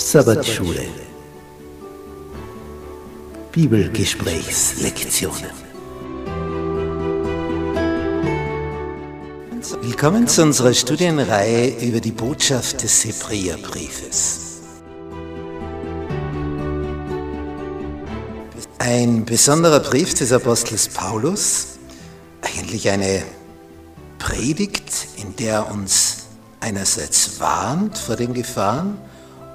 Sabbatschule, Bibelgesprächslektionen. Willkommen zu unserer Studienreihe über die Botschaft des Hebräerbriefes. Ein besonderer Brief des Apostels Paulus, eigentlich eine Predigt, in der er uns einerseits warnt vor den Gefahren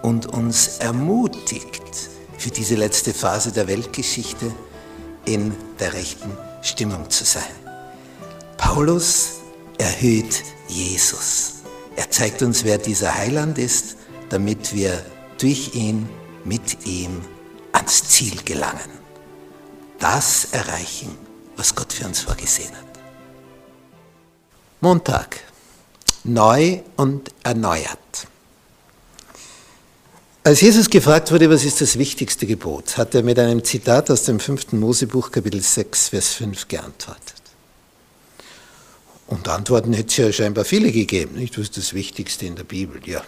und uns ermutigt, für diese letzte Phase der Weltgeschichte in der rechten Stimmung zu sein. Paulus erhöht Jesus. Er zeigt uns, wer dieser Heiland ist, damit wir durch ihn, mit ihm ans Ziel gelangen. Das erreichen, was Gott für uns vorgesehen hat. Montag. Neu und erneuert. Als Jesus gefragt wurde, was ist das wichtigste Gebot, hat er mit einem Zitat aus dem 5. Mosebuch, Kapitel 6, Vers 5 geantwortet. Und Antworten hätte es ja scheinbar viele gegeben, nicht? Was ist das Wichtigste in der Bibel? Ja,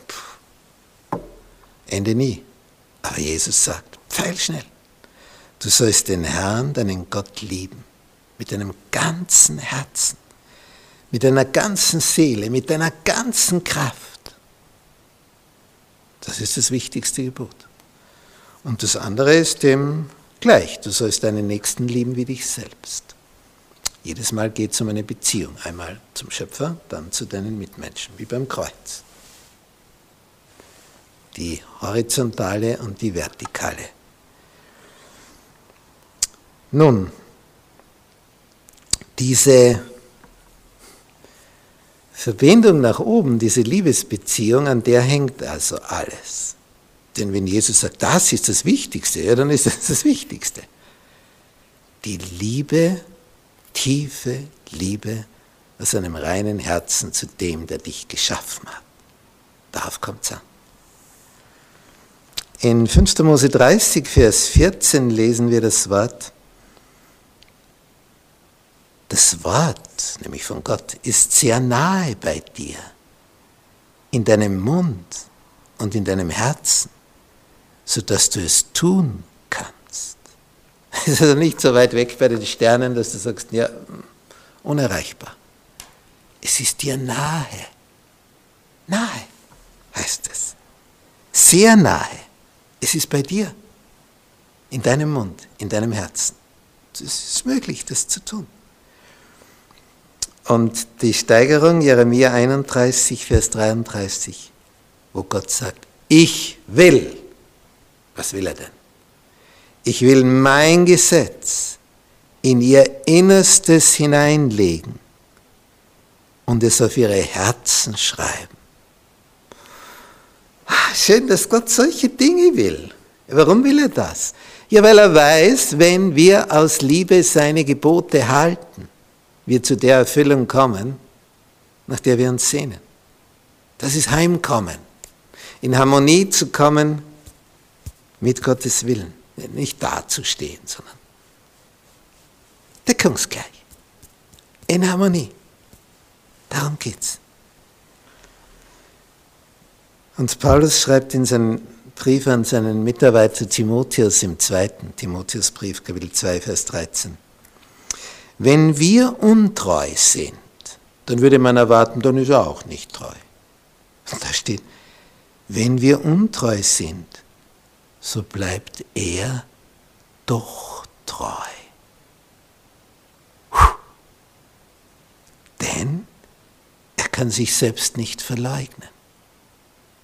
Ende nie. Aber Jesus sagt, pfeilschnell, du sollst den Herrn, deinen Gott, lieben, mit deinem ganzen Herzen, mit deiner ganzen Seele, mit deiner ganzen Kraft. Das ist das wichtigste Gebot. Und das andere ist dem gleich. Du sollst deinen Nächsten lieben wie dich selbst. Jedes Mal geht es um eine Beziehung. Einmal zum Schöpfer, dann zu deinen Mitmenschen, wie beim Kreuz. Die horizontale und die vertikale. Nun, diese Verbindung nach oben, diese Liebesbeziehung, an der hängt also alles. Denn wenn Jesus sagt, das ist das Wichtigste, ja, dann ist das das Wichtigste. Die Liebe, tiefe Liebe aus einem reinen Herzen zu dem, der dich geschaffen hat. Darauf kommt es an. In 5. Mose 30, Vers 14 lesen wir das Wort. Das Wort, nämlich von Gott, ist sehr nahe bei dir, in deinem Mund und in deinem Herzen, sodass du es tun kannst. Es ist also nicht so weit weg bei den Sternen, dass du sagst, ja, unerreichbar. Es ist dir nahe. Nahe heißt es. Sehr nahe. Es ist bei dir, in deinem Mund, in deinem Herzen. Es ist möglich, das zu tun. Und die Steigerung, Jeremia 31, Vers 33, wo Gott sagt, ich will. Was will er denn? Ich will mein Gesetz in ihr Innerstes hineinlegen und es auf ihre Herzen schreiben. Schön, dass Gott solche Dinge will. Warum will er das? Ja, weil er weiß, wenn wir aus Liebe seine Gebote halten, wir zu der Erfüllung kommen, nach der wir uns sehnen. Das ist Heimkommen. In Harmonie zu kommen mit Gottes Willen. Nicht dazustehen, sondern deckungsgleich. In Harmonie. Darum geht's. Und Paulus schreibt in seinem Brief an seinen Mitarbeiter Timotheus im 2. Timotheusbrief, Kapitel 2, Vers 13. Wenn wir untreu sind, dann würde man erwarten, dann ist er auch nicht treu. Und da steht, wenn wir untreu sind, so bleibt er doch treu. Denn er kann sich selbst nicht verleugnen.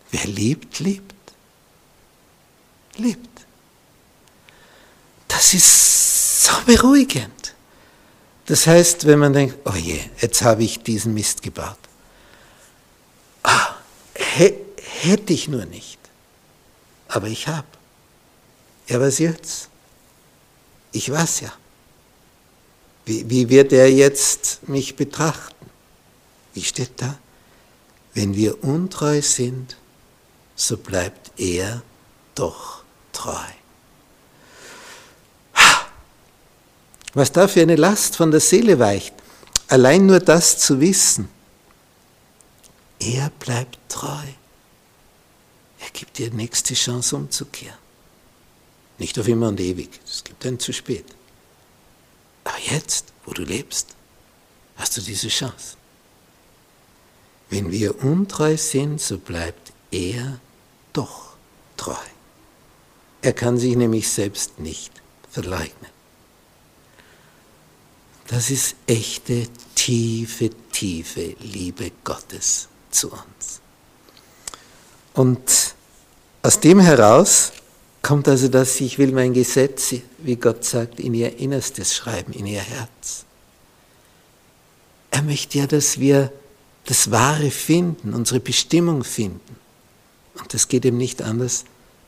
Wer liebt, liebt. Liebt. Das ist so beruhigend. Das heißt, wenn man denkt, oh je, jetzt habe ich diesen Mist gebaut. Ah, hätte ich nur nicht. Aber ich habe. Ja, was jetzt? Ich weiß ja. Wie wird er jetzt mich betrachten? Wie steht da? Wenn wir untreu sind, so bleibt er doch treu. Was da für eine Last von der Seele weicht, allein nur das zu wissen. Er bleibt treu. Er gibt dir nächste Chance umzukehren. Nicht auf immer und ewig, es gibt einen zu spät. Aber jetzt, wo du lebst, hast du diese Chance. Wenn wir untreu sind, so bleibt er doch treu. Er kann sich nämlich selbst nicht verleugnen. Das ist echte, tiefe, tiefe Liebe Gottes zu uns. Und aus dem heraus kommt also das, ich will mein Gesetz, wie Gott sagt, in ihr Innerstes schreiben, in ihr Herz. Er möchte ja, dass wir das Wahre finden, unsere Bestimmung finden. Und das geht eben nicht anders,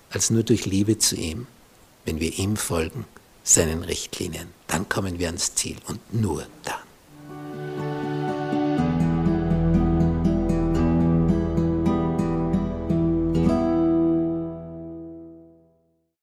als nur durch Liebe zu ihm, wenn wir ihm folgen, seinen Richtlinien. Dann kommen wir ans Ziel und nur dann.